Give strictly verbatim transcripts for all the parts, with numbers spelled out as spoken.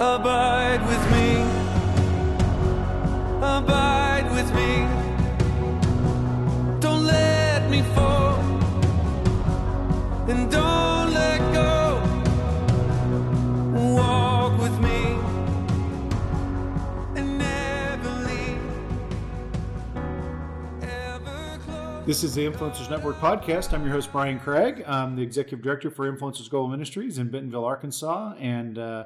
Abide with me, abide with me, don't let me fall, and don't let go, walk with me, and never leave, ever close. This is the Influencers Network Podcast. I'm your host, Brian Craig. I'm the Executive Director for Influencers Global Ministries in Bentonville, Arkansas, and uh,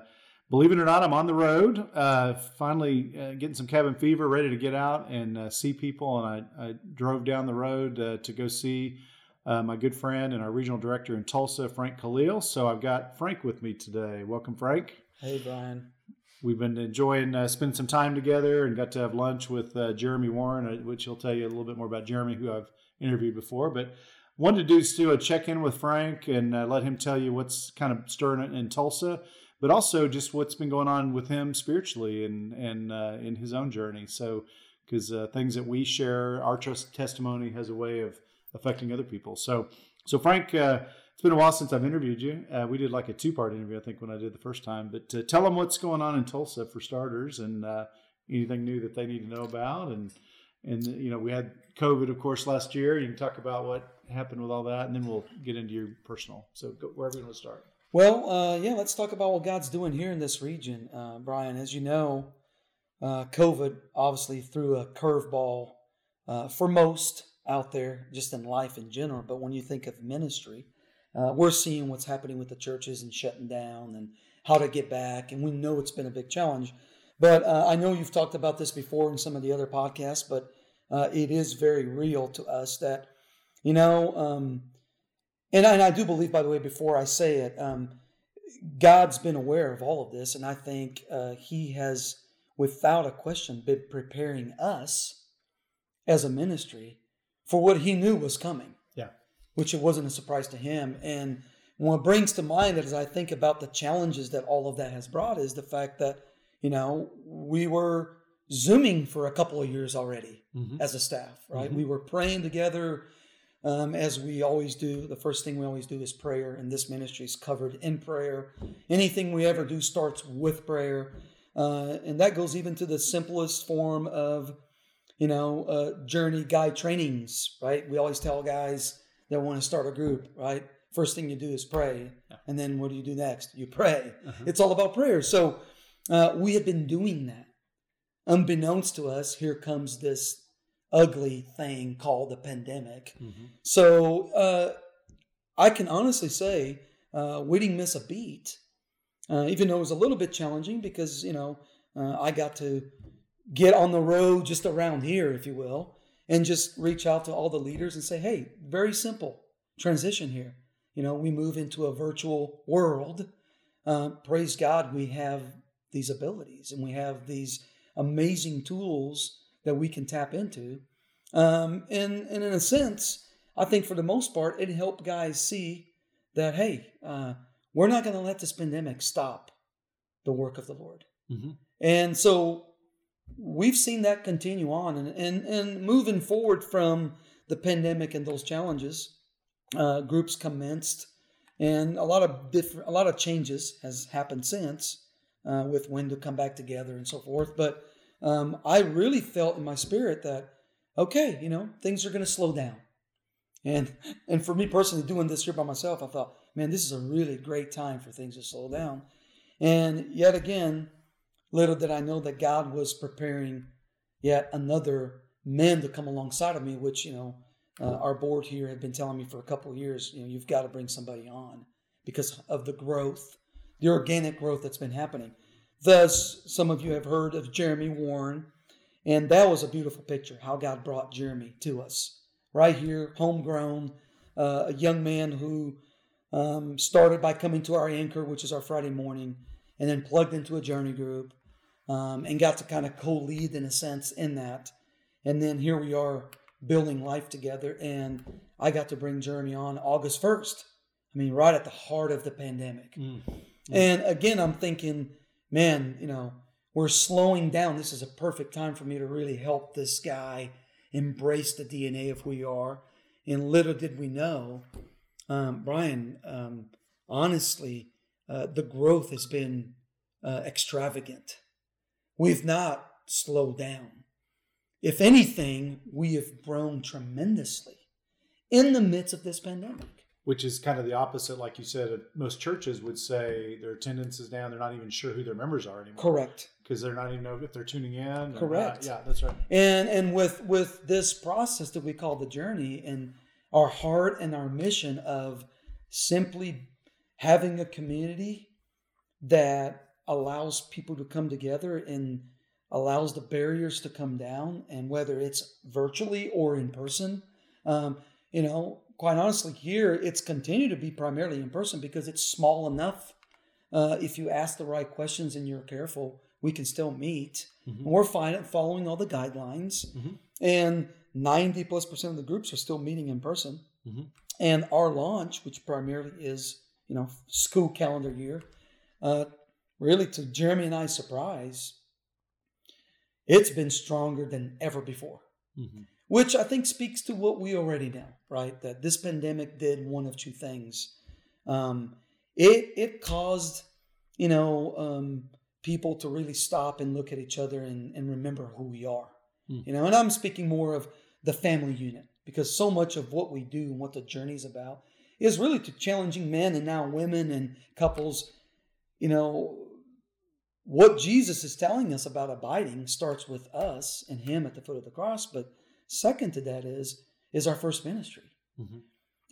believe it or not, I'm on the road, uh, finally uh, getting some cabin fever, ready to get out and uh, see people. And I, I drove down the road uh, to go see uh, my good friend and our regional director in Tulsa, Frank Khalil. So I've got Frank with me today. Welcome, Frank. Hey, Brian. We've been enjoying uh, spending some time together and got to have lunch with uh, Jeremy Warren, which he'll tell you a little bit more about Jeremy, who I've interviewed before. But wanted to do still a check-in with Frank and uh, let him tell you what's kind of stirring in Tulsa, but also just what's been going on with him spiritually and and uh, in his own journey. So, because uh, things that we share, our trust testimony has a way of affecting other people. So, so Frank, uh, it's been a while since I've interviewed you. Uh, we did like a two-part interview, I think, when I did the first time. But uh, tell them what's going on in Tulsa for starters, and uh, anything new that they need to know about. And and you know, we had COVID, of course, last year. You can talk about what happened with all that, and then we'll get into your personal. So, go, wherever you want to start. Well, uh, yeah, let's talk about what God's doing here in this region, uh, Brian. As you know, uh, COVID obviously threw a curveball uh, for most out there, just in life in general. But when you think of ministry, uh, we're seeing what's happening with the churches and shutting down and how to get back. And we know it's been a big challenge. But uh, I know you've talked about this before in some of the other podcasts, but uh, it is very real to us that, you know, um, And I, and I do believe, by the way, before I say it, um, God's been aware of all of this. And I think uh, he has, without a question, been preparing us as a ministry for what he knew was coming. Yeah. Which it wasn't a surprise to him. And what brings to mind that as I think about the challenges that all of that has brought is the fact that, you know, we were Zooming for a couple of years already mm-hmm. as a staff, right? Mm-hmm. We were praying together. Um, as we always do, the first thing we always do is prayer, and this ministry is covered in prayer. Anything we ever do starts with prayer, uh, and that goes even to the simplest form of, you know, uh, journey guide trainings, right? We always tell guys that want to start a group, right? First thing you do is pray, and then what do you do next? You pray. Uh-huh. It's all about prayer. So uh, we have been doing that. Unbeknownst to us, here comes this ugly thing called the pandemic. Mm-hmm. So uh, I can honestly say uh, we didn't miss a beat, uh, even though it was a little bit challenging because, you know, uh, I got to get on the road just around here, if you will, and just reach out to all the leaders and say, hey, very simple transition here. You know, we move into a virtual world. Uh, praise God, we have these abilities and we have these amazing tools that we can tap into. Um, and, and in a sense, I think for the most part, it helped guys see that, hey, uh, we're not going to let this pandemic stop the work of the Lord. Mm-hmm. And so we've seen that continue on. And, and, and moving forward from the pandemic and those challenges, uh, groups commenced. And a lot of different, a lot of changes has happened since uh, with when to come back together and so forth. But Um, I really felt in my spirit that, okay, you know, things are going to slow down. And and for me personally, doing this here by myself, I thought, man, this is a really great time for things to slow down. And yet again, little did I know that God was preparing yet another man to come alongside of me, which, you know, uh, our board here had been telling me for a couple of years, you know, you've got to bring somebody on because of the growth, the organic growth that's been happening. Thus, some of you have heard of Jeremy Warren, and that was a beautiful picture, how God brought Jeremy to us. Right here, homegrown, uh, a young man who um, started by coming to our anchor, which is our Friday morning, and then plugged into a journey group um, and got to kind of co-lead in a sense in that. And then here we are building life together, and I got to bring Jeremy on August first. I mean, right at the heart of the pandemic. Mm. Mm. And again, I'm thinking, man, you know, we're slowing down. This is a perfect time for me to really help this guy embrace the D N A of who we are. And little did we know, um, Brian, um, honestly, uh, the growth has been uh, extravagant. We've not slowed down. If anything, we have grown tremendously in the midst of this pandemic. Which is kind of the opposite, like you said, most churches would say their attendance is down. They're not even sure who their members are anymore. Correct. Because they're not even know if they're tuning in. Correct. Yeah, that's right. And and with with this process that we call the journey, and our heart and our mission of simply having a community that allows people to come together and allows the barriers to come down, and whether it's virtually or in person, um, you know, quite honestly, here it's continued to be primarily in person because it's small enough. Uh, if you ask the right questions and you're careful, we can still meet. Mm-hmm. We're fine, following all the guidelines, mm-hmm. and ninety plus percent of the groups are still meeting in person. Mm-hmm. And our launch, which primarily is, you know, school calendar year, uh, really to Jeremy and I's surprise, it's been stronger than ever before. Mm-hmm. Which I think speaks to what we already know, right? That this pandemic did one of two things. Um, it it caused, you know, um, people to really stop and look at each other and, and remember who we are. Mm. You know, and I'm speaking more of the family unit, because so much of what we do and what the journey is about is really to challenging men and now women and couples. You know, what Jesus is telling us about abiding starts with us and him at the foot of the cross, but second to that is is our first ministry. Mm-hmm.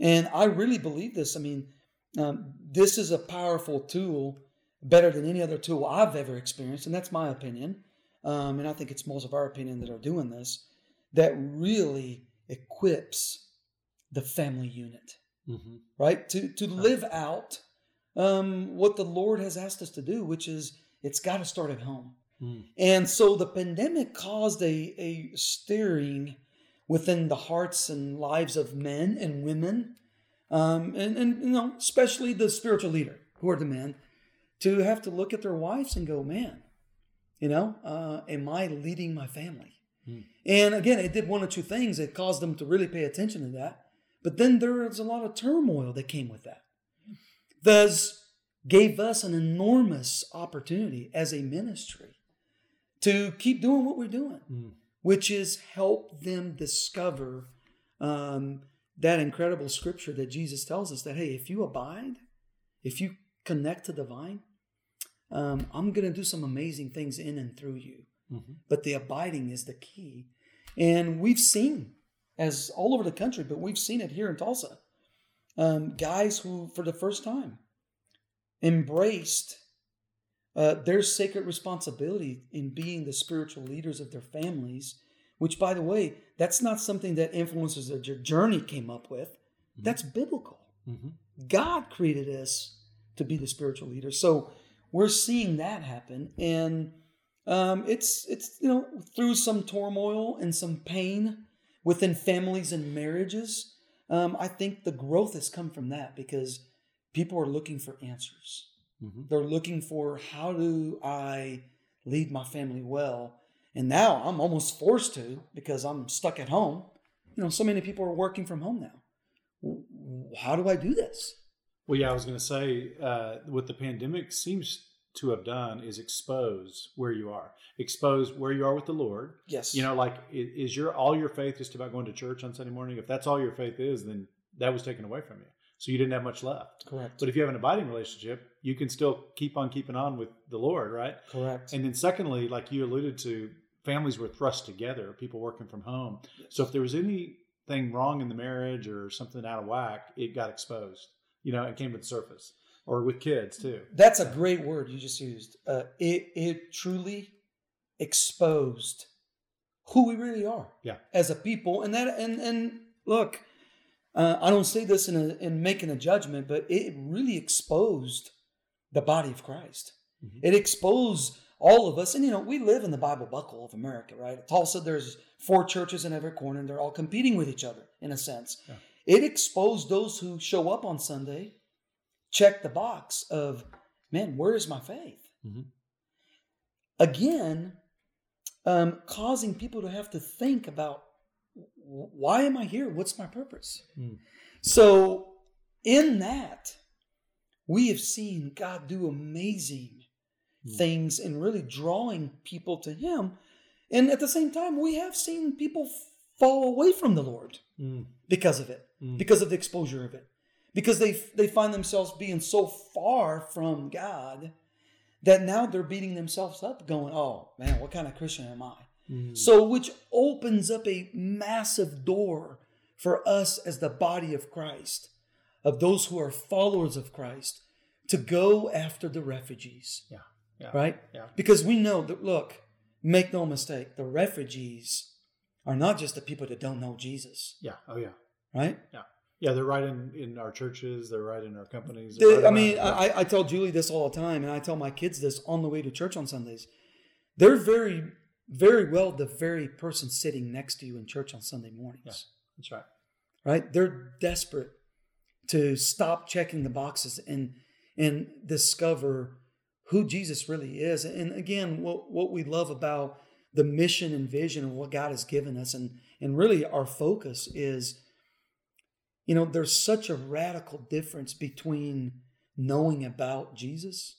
And I really believe this. I mean, um, this is a powerful tool, better than any other tool I've ever experienced. And that's my opinion. Um, and I think it's most of our opinion that are doing this, that really equips the family unit, mm-hmm. right? To to live out um, what the Lord has asked us to do, which is it's got to start at home. Mm. And so the pandemic caused a, a stirring within the hearts and lives of men and women, um, and, and you know, especially the spiritual leader, who are the men, to have to look at their wives and go, man, you know, uh, am I leading my family? Mm. And again, it did one or two things. It caused them to really pay attention to that. But then there was a lot of turmoil that came with that. Thus gave us an enormous opportunity as a ministry to keep doing what we're doing. Mm. Which is help them discover um, that incredible scripture that Jesus tells us that, hey, if you abide, if you connect to the vine, um, I'm going to do some amazing things in and through you. Mm-hmm. But the abiding is the key. And we've seen, as all over the country, but we've seen it here in Tulsa, um, guys who, for the first time, embraced Uh, their sacred responsibility in being the spiritual leaders of their families, which, by the way, that's not something that Influencers Journey came up with. Mm-hmm. That's biblical. Mm-hmm. God created us to be the spiritual leaders. So we're seeing that happen. And um, it's, it's you know, through some turmoil and some pain within families and marriages, um, I think the growth has come from that because people are looking for answers. Mm-hmm. They're looking for, how do I lead my family well? And now I'm almost forced to because I'm stuck at home. You know, so many people are working from home now. How do I do this? Well, yeah, I was going to say uh, what the pandemic seems to have done is expose where you are. Expose where you are with the Lord. Yes. You know, like is your all your faith just about going to church on Sunday morning? If that's all your faith is, then that was taken away from you. So you didn't have much left. Correct. But if you have an abiding relationship, you can still keep on keeping on with the Lord, right? Correct. And then secondly, like you alluded to, families were thrust together, people working from home. Yes. So if there was anything wrong in the marriage or something out of whack, it got exposed, you know, it came to the surface. Or with kids too. That's a great word you just used. Uh, it, it truly exposed who we really are yeah. as a people. And that, and, and look, Uh, I don't say this in a, in making a judgment, but it really exposed the body of Christ. Mm-hmm. It exposed all of us. And, you know, we live in the Bible buckle of America, right? At Tulsa, there's four churches in every corner, and they're all competing with each other, in a sense. Yeah. It exposed those who show up on Sunday, check the box of, man, where is my faith? Mm-hmm. Again, um, causing people to have to think about, why am I here? What's my purpose? Mm. So in that, we have seen God do amazing mm. things and really drawing people to him. And at the same time, we have seen people fall away from the Lord mm. because of it, mm. because of the exposure of it, because they they find themselves being so far from God that now they're beating themselves up going, oh, man, what kind of Christian am I? Mm. So which opens up a massive door for us as the body of Christ, of those who are followers of Christ, to go after the refugees. Yeah. yeah. Right? Yeah. Because we know that, look, make no mistake, the refugees are not just the people that don't know Jesus. Yeah. Oh, yeah. Right? Yeah. Yeah, they're right in, in our churches. They're right in our companies. They, right I mean, our, I, I tell Julie this all the time, and I tell my kids this on the way to church on Sundays. They're very, very well the very person sitting next to you in church on Sunday mornings. Yeah, that's right. Right? They're desperate to stop checking the boxes and and discover who Jesus really is. And again, what, what we love about the mission and vision of what God has given us, and, and really our focus is, you know, there's such a radical difference between knowing about Jesus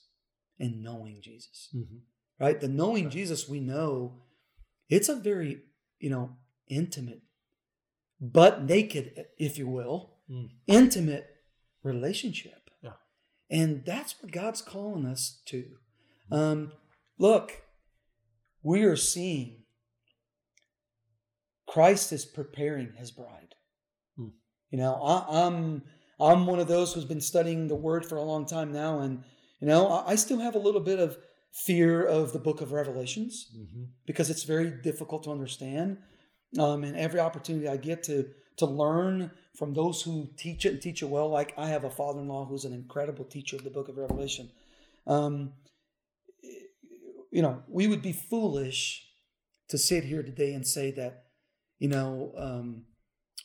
and knowing Jesus, mm-hmm. right? The knowing right. Jesus, we know it's a very, you know, intimate, but naked, if you will, mm. intimate relationship. Yeah. And that's what God's calling us to. Um, look, we are seeing Christ is preparing his bride. You know, I, I'm I'm one of those who's been studying the Word for a long time now, and you know, I, I still have a little bit of fear of the Book of Revelations mm-hmm. because it's very difficult to understand. Um, and every opportunity I get to to learn from those who teach it and teach it well, like I have a father-in-law who's an incredible teacher of the Book of Revelation. Um, you know, we would be foolish to sit here today and say that, you know. Um,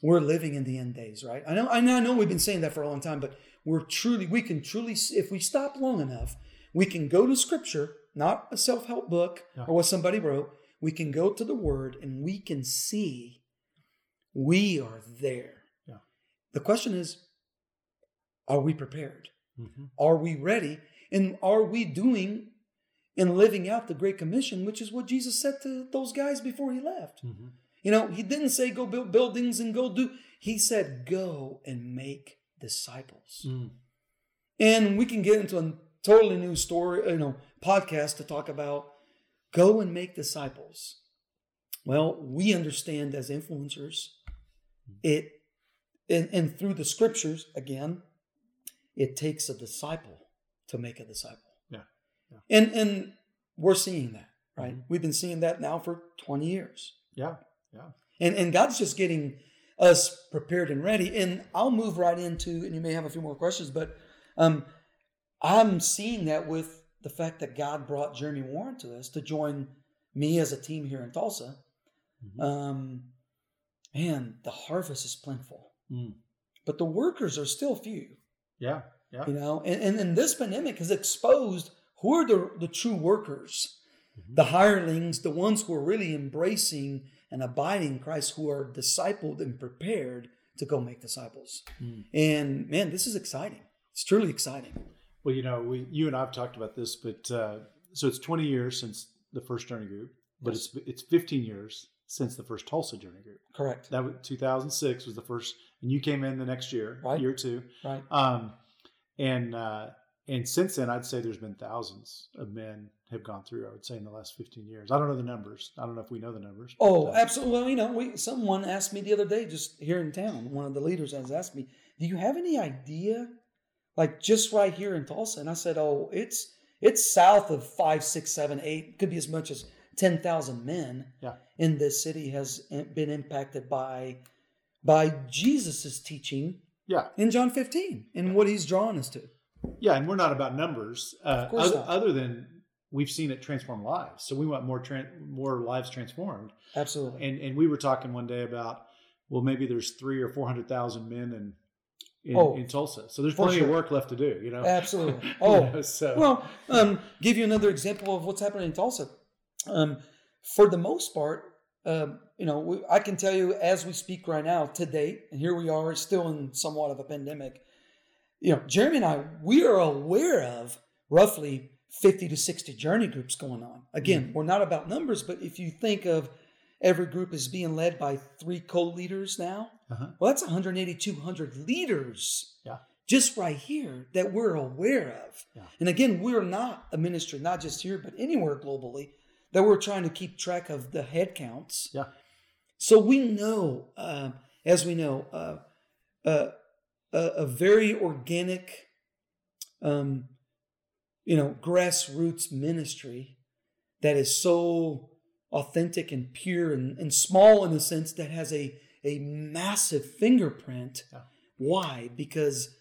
We're living in the end days, right? I know, I know, I know we've been saying that for a long time, but we're truly, we can truly, if we stop long enough, we can go to Scripture, not a self-help book yeah. or what somebody wrote. We can go to the Word and we can see we are there. Yeah. The question is, are we prepared? Mm-hmm. Are we ready? And are we doing and living out the Great Commission, which is what Jesus said to those guys before he left? Mm-hmm. You know, he didn't say go build buildings and go do. He said go and make disciples. Mm. And we can get into a totally new story, you know, podcast to talk about go and make disciples. Well, we understand as influencers, it and, and through the Scriptures, again, it takes a disciple to make a disciple. Yeah. yeah. And and we're seeing that, right? Mm-hmm. We've been seeing that now for twenty years. Yeah. Yeah. And and God's just getting us prepared and ready. And I'll move right into, and you may have a few more questions, but um, I'm seeing that with the fact that God brought Jeremy Warren to us to join me as a team here in Tulsa. Mm-hmm. Um, man, the harvest is plentiful, mm. but the workers are still few. Yeah, yeah. You know, and, and, and this pandemic has exposed who are the, the true workers, mm-hmm. the hirelings, the ones who are really embracing and abiding in Christ, who are discipled and prepared to go make disciples. Mm. And man, this is exciting. It's truly exciting. Well, you know, we, you and I have talked about this, but uh, so it's twenty years since the first journey group, but yes. it's it's fifteen years since the first Tulsa journey group. Correct. That was two thousand six was the first, and you came in the next year, right. year two. Right. Um, and uh, and since then, I'd say there's been thousands of men have gone through, I would say, in the last fifteen years. I don't know the numbers. I don't know if we know the numbers. Oh, absolutely. Well, you know, we, someone asked me the other day, just here in town, one of the leaders has asked me, do you have any idea, like just right here in Tulsa? And I said, oh, it's it's south of five, six, seven, eight, could be as much as ten thousand men yeah. in this city has been impacted by, by Jesus's teaching yeah. in John fifteen and yeah. what he's drawing us to. Yeah, and we're not about numbers. Uh, of course other, not. Other than... we've seen it transform lives. So we want more tra- more lives transformed. Absolutely. And and we were talking one day about, well, maybe there's three or four hundred thousand men in, in, oh, in Tulsa. So there's plenty sure. of work left to do, you know? Absolutely. Oh, you know, so. Well, um, give you another example of what's happening in Tulsa. Um, for the most part, uh, you know, we, I can tell you as we speak right now, to date, and here we are still in somewhat of a pandemic, you know, Jeremy and I, we are aware of roughly fifty to sixty journey groups going on. Again, mm-hmm. we're not about numbers, but if you think of every group is being led by three co-leaders now, uh-huh. well, that's one hundred eighty, two hundred leaders yeah. just right here that we're aware of. Yeah. And again, we're not a ministry, not just here, but anywhere globally, that we're trying to keep track of the head counts. Yeah. So we know, uh, as we know, uh, uh, a, a very organic, um, you know, grassroots ministry that is so authentic and pure and, and small in a sense that has a, a massive fingerprint. Yeah. Why? Because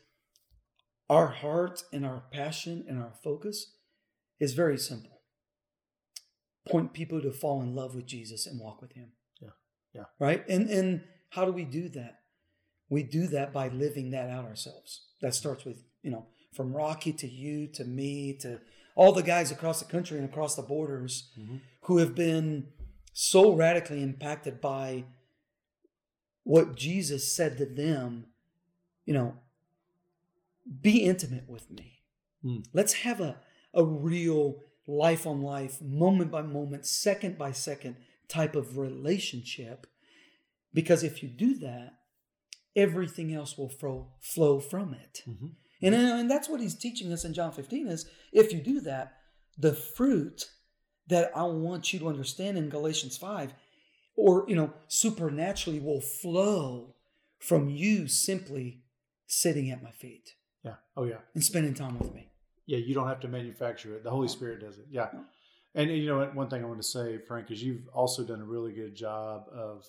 our heart and our passion and our focus is very simple. Point people to fall in love with Jesus and walk with him. Yeah. Yeah. Right? And and how do we do that? We do that by living that out ourselves. That starts with, you know, from Rocky to you to me to all the guys across the country and across the borders mm-hmm. who have been so radically impacted by what Jesus said to them, you know, be intimate with me. Mm. Let's have a, a real life on life, moment by moment, second by second type of relationship. Because if you do that, everything else will fro- flow from it. Mm-hmm. And, and that's what he's teaching us in John fifteen is, if you do that, the fruit that I want you to understand in Galatians five, or, you know, supernaturally will flow from you simply sitting at my feet. Yeah. Oh, yeah. And spending time with me. Yeah. You don't have to manufacture it. The Holy Spirit does it. Yeah. And, you know, one thing I want to say, Frank, is you've also done a really good job of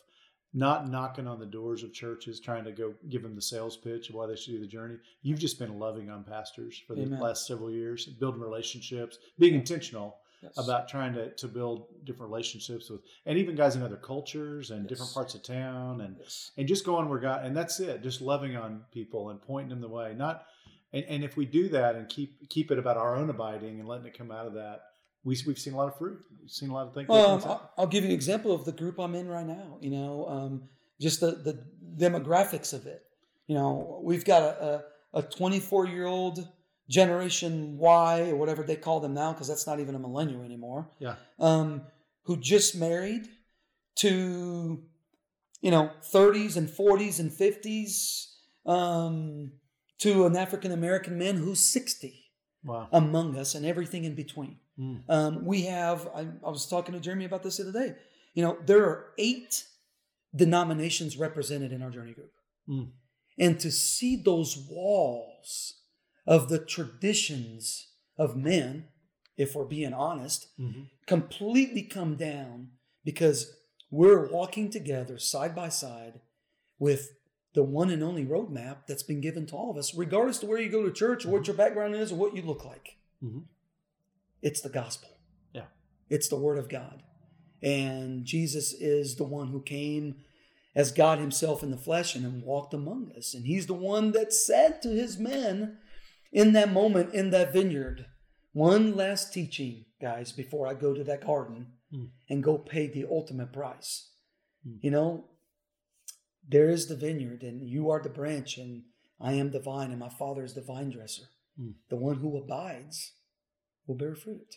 not knocking on the doors of churches, trying to go give them the sales pitch of why they should do the journey. You've just been loving on pastors for the Amen. Last several years, building relationships, being yeah. intentional yes. about trying to, to build different relationships with, and even guys in other cultures and yes. different parts of town and, yes. and just going where God, and that's it. Just loving on people and pointing them the way. Not, and, and if we do that and keep, keep it about our own abiding and letting it come out of that, We, we've seen a lot of fruit. We've seen a lot of things. Um, I'll, I'll give you an example of the group I'm in right now. You know, um, just the, the demographics of it. You know, we've got a, a, a twenty-four-year-old Generation Y, or whatever they call them now, because that's not even a millennial anymore. Yeah. Um, who just married to, you know, thirties and forties and fifties um, to an African-American man who's sixty. Wow. Among us and everything in between. Mm. Um, we have, I, I was talking to Jeremy about this the other day. You know, there are eight denominations represented in our journey group. Mm. And to see those walls of the traditions of men, if we're being honest, mm-hmm. completely come down because we're walking together side by side with the one and only roadmap that's been given to all of us, regardless to where you go to church or what your background is or what you look like. Mm-hmm. It's the gospel. Yeah. It's the word of God. And Jesus is the one who came as God himself in the flesh and then walked among us. And he's the one that said to his men in that moment, in that vineyard, one last teaching, guys, before I go to that garden mm. and go pay the ultimate price. Mm. You know, there is the vineyard and you are the branch and I am the vine and my Father is the vine dresser. Mm. The one who abides will bear fruit.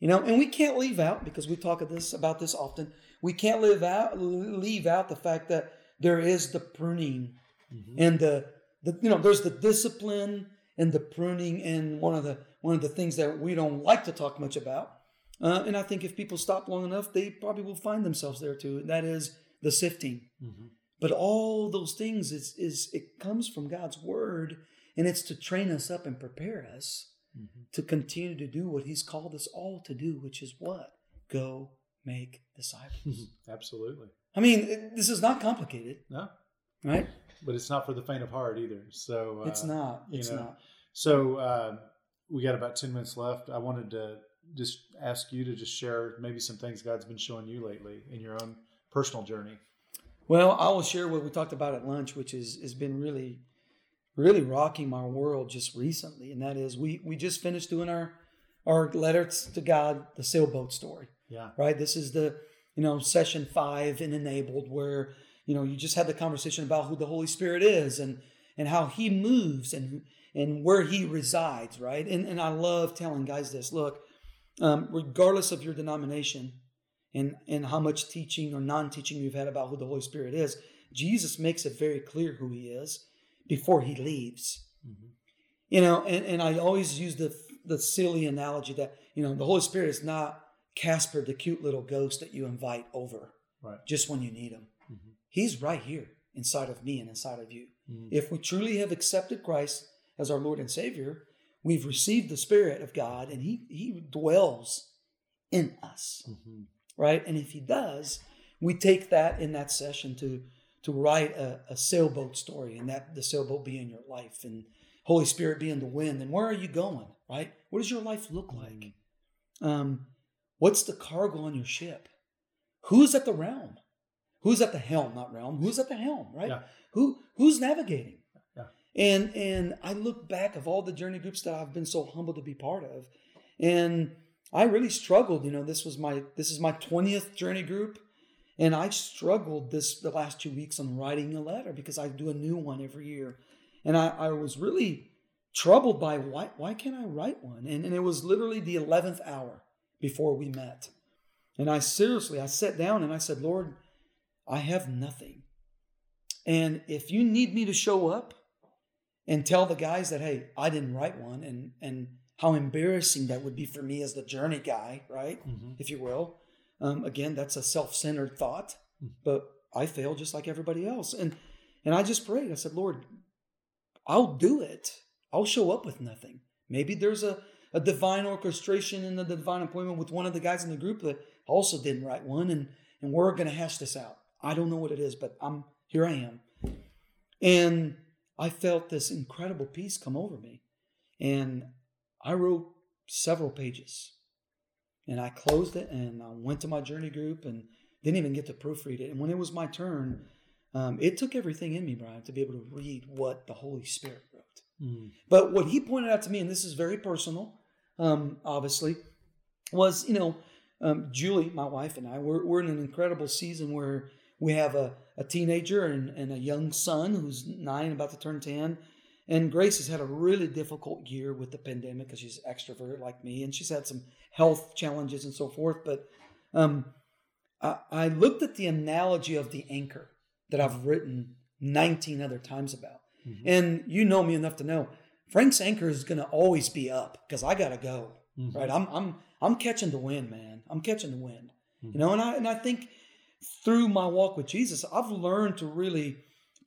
You know, and we can't leave out, because we talk of this, about this often, we can't leave out, leave out the fact that there is the pruning mm-hmm. and the, the, you know, there's the discipline and the pruning. And one of the, one of the things that we don't like to talk much about. Uh, and I think if people stop long enough, they probably will find themselves there too. And that is the sifting. Mm-hmm. But all those things, is is it comes from God's word, and it's to train us up and prepare us mm-hmm. to continue to do what he's called us all to do, which is what? Go make disciples. Absolutely. I mean, it, this is not complicated. No. Right? But it's not for the faint of heart either. So uh, It's not. It's you know, not. So uh, we got about ten minutes left. I wanted to just ask you to just share maybe some things God's been showing you lately in your own personal journey. Well, I will share what we talked about at lunch, which is has been really, really rocking my world just recently. And that is we we just finished doing our our letters to God, the sailboat story. Yeah. Right. This is the, you know, session five in Enabled, where, you know, you just had the conversation about who the Holy Spirit is and and how he moves and and where he resides, right? And and I love telling guys this, look, um, regardless of your denomination and, and how much teaching or non-teaching you've had about who the Holy Spirit is, Jesus makes it very clear who he is before he leaves. Mm-hmm. You know, and, and I always use the the silly analogy that, you know, the Holy Spirit is not Casper, the cute little ghost that you invite over right. just when you need him. Mm-hmm. He's right here inside of me and inside of you. Mm-hmm. If we truly have accepted Christ as our Lord and Savior, we've received the Spirit of God, and he, he dwells in us, mm-hmm. right? And if he does, we take that in that session to to write a, a sailboat story, and that the sailboat be in your life, and Holy Spirit be in the wind. And where are you going, right? What does your life look like? Um, what's the cargo on your ship? Who's at the realm? Who's at the helm, not realm? Who's at the helm, right? Yeah. Who Who's navigating? Yeah. And and I look back of all the journey groups that I've been so humbled to be part of, and I really struggled. You know, this was my this is my twentieth journey group, and I struggled this the last two weeks on writing a letter because I do a new one every year. And I, I was really troubled by why why can't I write one? And, and it was literally the eleventh hour before we met. And I seriously, I sat down and I said, Lord, I have nothing. And if you need me to show up and tell the guys that, hey, I didn't write one, and, and how embarrassing that would be for me as the journey guy, right? Mm-hmm. If you will. Um, again, that's a self-centered thought, but I failed just like everybody else. And, and I just prayed. I said, Lord, I'll do it. I'll show up with nothing. Maybe there's a, a divine orchestration and a divine appointment with one of the guys in the group that also didn't write one. And, and we're going to hash this out. I don't know what it is, but I'm here I am. And I felt this incredible peace come over me. And I wrote several pages. And I closed it and I went to my journey group and didn't even get to proofread it. And when it was my turn, Um, it took everything in me, Brian, to be able to read what the Holy Spirit wrote. Mm. But what he pointed out to me, and this is very personal, um, obviously, was, you know, um, Julie, my wife, and I, we're, we're in an incredible season where we have a, a teenager and, and a young son who's nine, about to turn ten. And Grace has had a really difficult year with the pandemic because she's extrovert like me, and she's had some health challenges and so forth. But um, I, I looked at the analogy of the anchor that I've written nineteen other times about. Mm-hmm. And you know me enough to know Frank's anchor is going to always be up because I got to go, mm-hmm. right? I'm, I'm, I'm catching the wind, man. I'm catching the wind, mm-hmm. you know, and I, and I think through my walk with Jesus, I've learned to really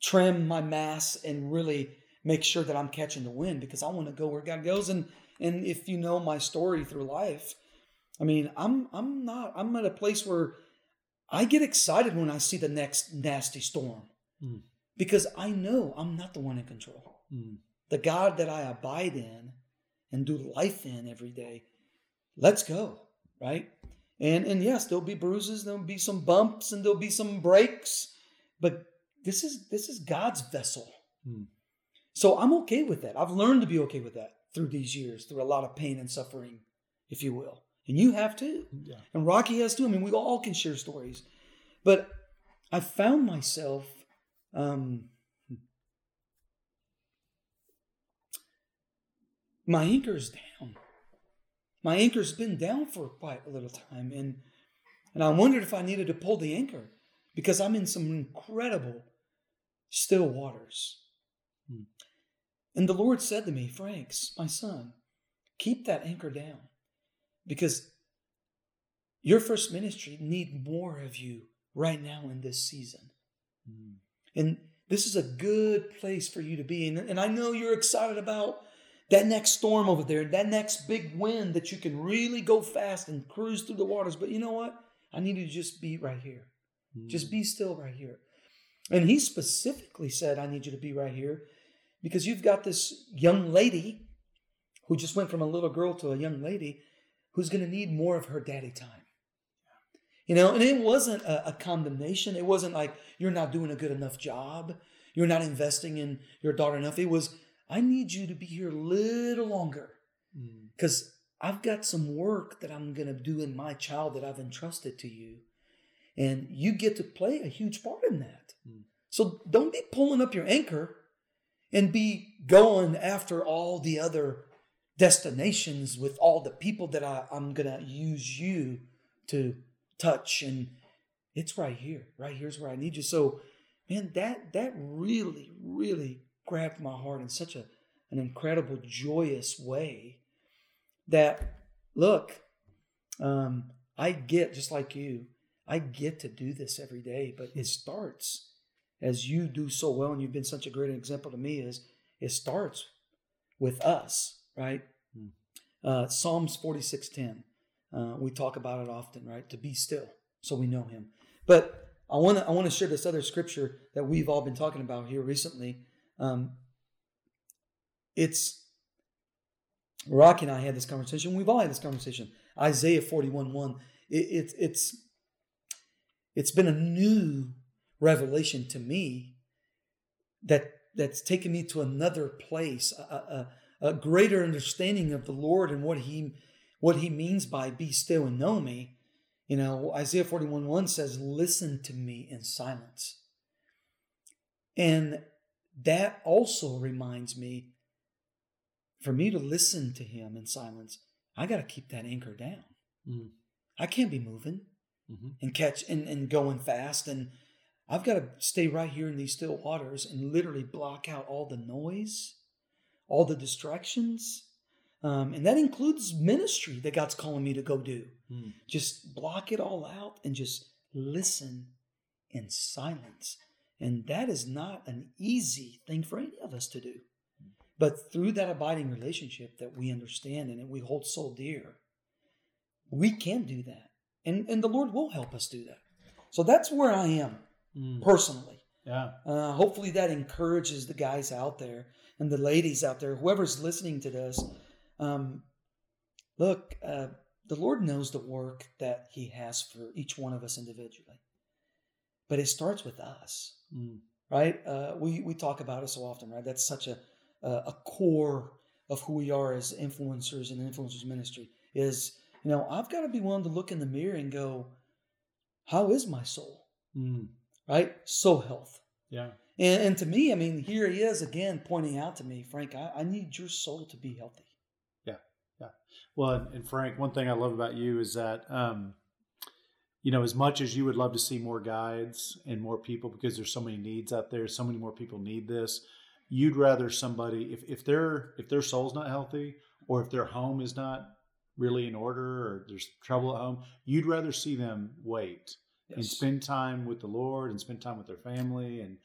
trim my mast and really make sure that I'm catching the wind because I want to go where God goes. And, and if you know my story through life, I mean, I'm, I'm not, I'm at a place where I get excited when I see the next nasty storm mm. because I know I'm not the one in control. Mm. The God that I abide in and do life in every day, let's go, right? And and yes, there'll be bruises, there'll be some bumps, and there'll be some breaks, but this is this is God's vessel. Mm. So I'm okay with that. I've learned to be okay with that through these years, through a lot of pain and suffering, if you will. And you have too. Yeah. And Rocky has too. I mean, we all can share stories. But I found myself um, my anchor's down. My anchor's been down for quite a little time. And and I wondered if I needed to pull the anchor because I'm in some incredible still waters. Hmm. And the Lord said to me, Franks, my son, keep that anchor down. Because your first ministry need more of you right now in this season. Mm. And this is a good place for you to be. And, and I know you're excited about that next storm over there, that next big wind that you can really go fast and cruise through the waters. But you know what? I need you to just be right here. Mm. Just be still right here. And he specifically said, I need you to be right here because you've got this young lady who just went from a little girl to a young lady who's going to need more of her daddy time. You know, and it wasn't a, a condemnation. It wasn't like, you're not doing a good enough job. You're not investing in your daughter enough. It was, I need you to be here a little longer because mm. I've got some work that I'm going to do in my child that I've entrusted to you. And you get to play a huge part in that. Mm. So don't be pulling up your anchor and be going after all the other destinations with all the people that I, I'm going to use you to touch. And it's right here. Right here's where I need you. So, man, that that really, really grabbed my heart in such a, an incredible, joyous way that, look, um, I get, just like you, I get to do this every day, but it starts, as you do so well, and you've been such a great example to me, is it starts with us, right? Mm. Uh, Psalms forty-six ten. Uh, we talk about it often, right? To be still, so we know Him. But I want to I want to share this other scripture that we've all been talking about here recently. Um, it's Rocky and I had this conversation. We've all had this conversation. Isaiah forty-one one. It, it, it's it's been a new revelation to me that that's taken me to another place, a, a, a greater understanding of the Lord and what He what He means by "be still and know me." You know, Isaiah forty-one one says, "Listen to me in silence," and that also reminds me, for me to listen to Him in silence, I got to keep that anchor down. Mm. I can't be moving mm-hmm. and catch and, and going fast. And I've got to stay right here in these still waters and literally block out all the noise, all the distractions. Um, and that includes ministry that God's calling me to go do. Mm. Just block it all out and just listen in silence. And that is not an easy thing for any of us to do. But through that abiding relationship that we understand and that we hold so dear, we can do that. And and the Lord will help us do that. So that's where I am mm. personally. Yeah. Uh, hopefully that encourages the guys out there and the ladies out there, whoever's listening to this. Um, look, uh, the Lord knows the work that He has for each one of us individually. But it starts with us, mm. right? Uh, we, we talk about it so often, right? That's such a Uh, a core of who we are as influencers and influencers ministry is, you know, I've got to be willing to look in the mirror and go, how is my soul? Mm. Right? Soul health. Yeah. And, and to me, I mean, here He is again pointing out to me, Frank, I, I need your soul to be healthy. Yeah. Yeah. Well, and, and Frank, one thing I love about you is that, um, you know, as much as you would love to see more guides and more people, because there's so many needs out there, so many more people need this. You'd rather somebody, if, if their if their soul's not healthy, or if their home is not really in order, or there's trouble at home, you'd rather see them wait yes. and spend time with the Lord and spend time with their family, and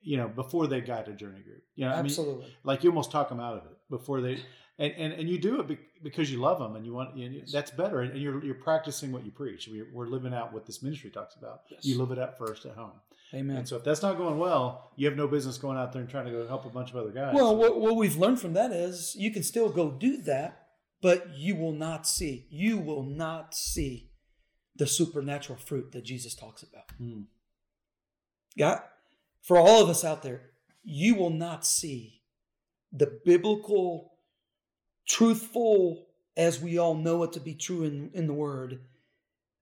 you know, before they got to journey group. You know, absolutely. I mean, like you almost talk them out of it before they, and, and, and you do it because you love them and you want. You know, yes. That's better, and you're you're practicing what you preach. We're, we're living out what this ministry talks about. Yes. You live it out first at home. Amen. And so if that's not going well, you have no business going out there and trying to go help a bunch of other guys. Well, what, what we've learned from that is you can still go do that, but you will not see. You will not see the supernatural fruit that Jesus talks about. Mm. God, for all of us out there, you will not see the biblical, truthful, as we all know it to be true in, in the Word,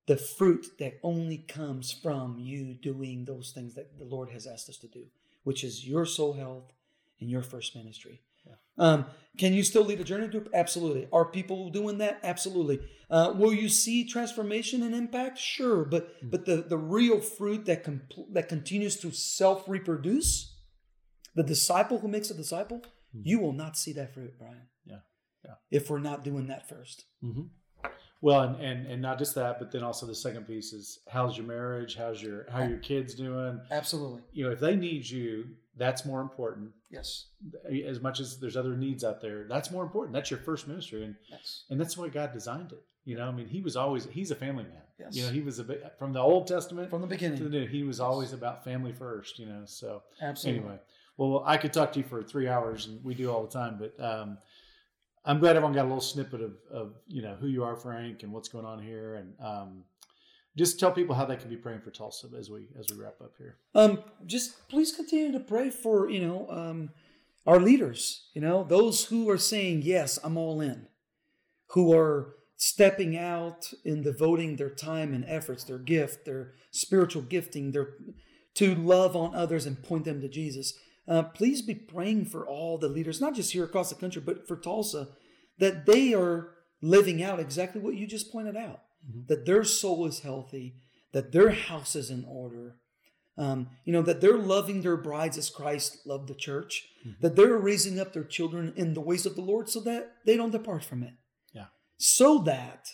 the fruit that only comes from you doing those things that the Lord has asked us to do, which is your soul health and your first ministry. Yeah. Um, can you still lead a journey group? Absolutely. Are people doing that? Absolutely. Uh, will you see transformation and impact? Sure. But mm-hmm. but the, the real fruit that comp- that continues to self-reproduce, the disciple who makes a disciple, mm-hmm. you will not see that fruit, Brian. Yeah. Yeah. If we're not doing that first. Mm-hmm. Well, and, and and not just that, but then also the second piece is how's your marriage? How's your how are your kids doing? Absolutely. You know, if they need you, that's more important. Yes. As much as there's other needs out there, that's more important. That's your first ministry, and yes. and that's why God designed it. You know, I mean, He was always he's a family man. Yes. You know, He was a from the Old Testament from the beginning to the New. He was yes. always about family first. You know, so absolutely. Anyway, well, I could talk to you for three hours, and we do all the time, but. Um, I'm glad everyone got a little snippet of, of, you know, who you are, Frank, and what's going on here. And um, just tell people how they can be praying for Tulsa as we as we wrap up here. Um, just please continue to pray for, you know, um, our leaders, you know, those who are saying, yes, I'm all in, who are stepping out and devoting their time and efforts, their gift, their spiritual gifting, their to love on others and point them to Jesus. Uh, please be praying for all the leaders, not just here across the country, but for Tulsa, that they are living out exactly what you just pointed out, mm-hmm. that their soul is healthy, that their house is in order, um, you know, that they're loving their brides as Christ loved the church, mm-hmm. that they're raising up their children in the ways of the Lord so that they don't depart from it. Yeah. So that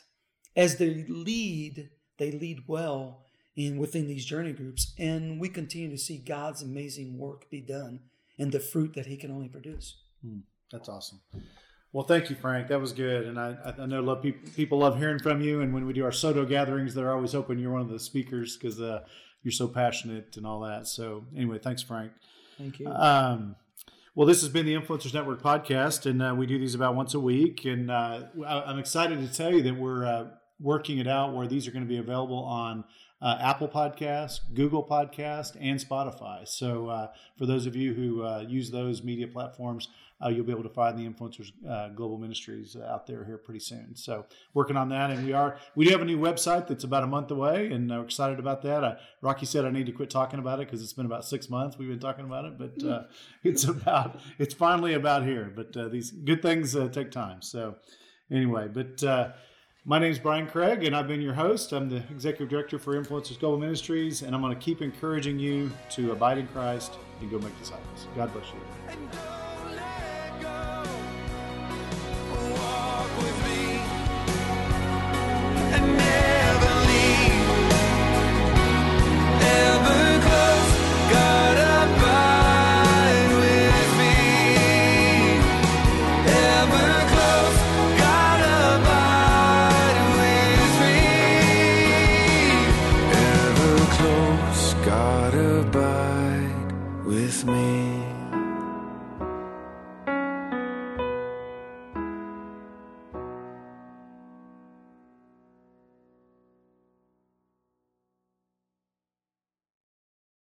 as they lead, they lead well in within these journey groups, and we continue to see God's amazing work be done and the fruit that he can only produce. Mm, that's awesome. Well, thank you, Frank. That was good. And I, I know love people, people love hearing from you. And when we do our Soto gatherings, they're always hoping you're one of the speakers because uh, you're so passionate and all that. So anyway, thanks, Frank. Thank you. Um, well, this has been the Influencers Network podcast, and uh, we do these about once a week. And uh, I, I'm excited to tell you that we're uh, working it out where these are going to be available on uh, Apple Podcasts, Google Podcasts, and Spotify. So uh, for those of you who uh, use those media platforms, Uh, you'll be able to find the Influencers uh, Global Ministries out there here pretty soon. So working on that. And we are, we do have a new website that's about a month away, and I'm excited about that. I, Rocky said I need to quit talking about it because it's been about six months we've been talking about it, but uh, it's about, it's finally about here. But uh, these good things uh, take time. So anyway, but uh, my name is Brian Craig, and I've been your host. I'm the Executive Director for Influencers Global Ministries, and I'm going to keep encouraging you to abide in Christ and go make disciples. God bless you. With me.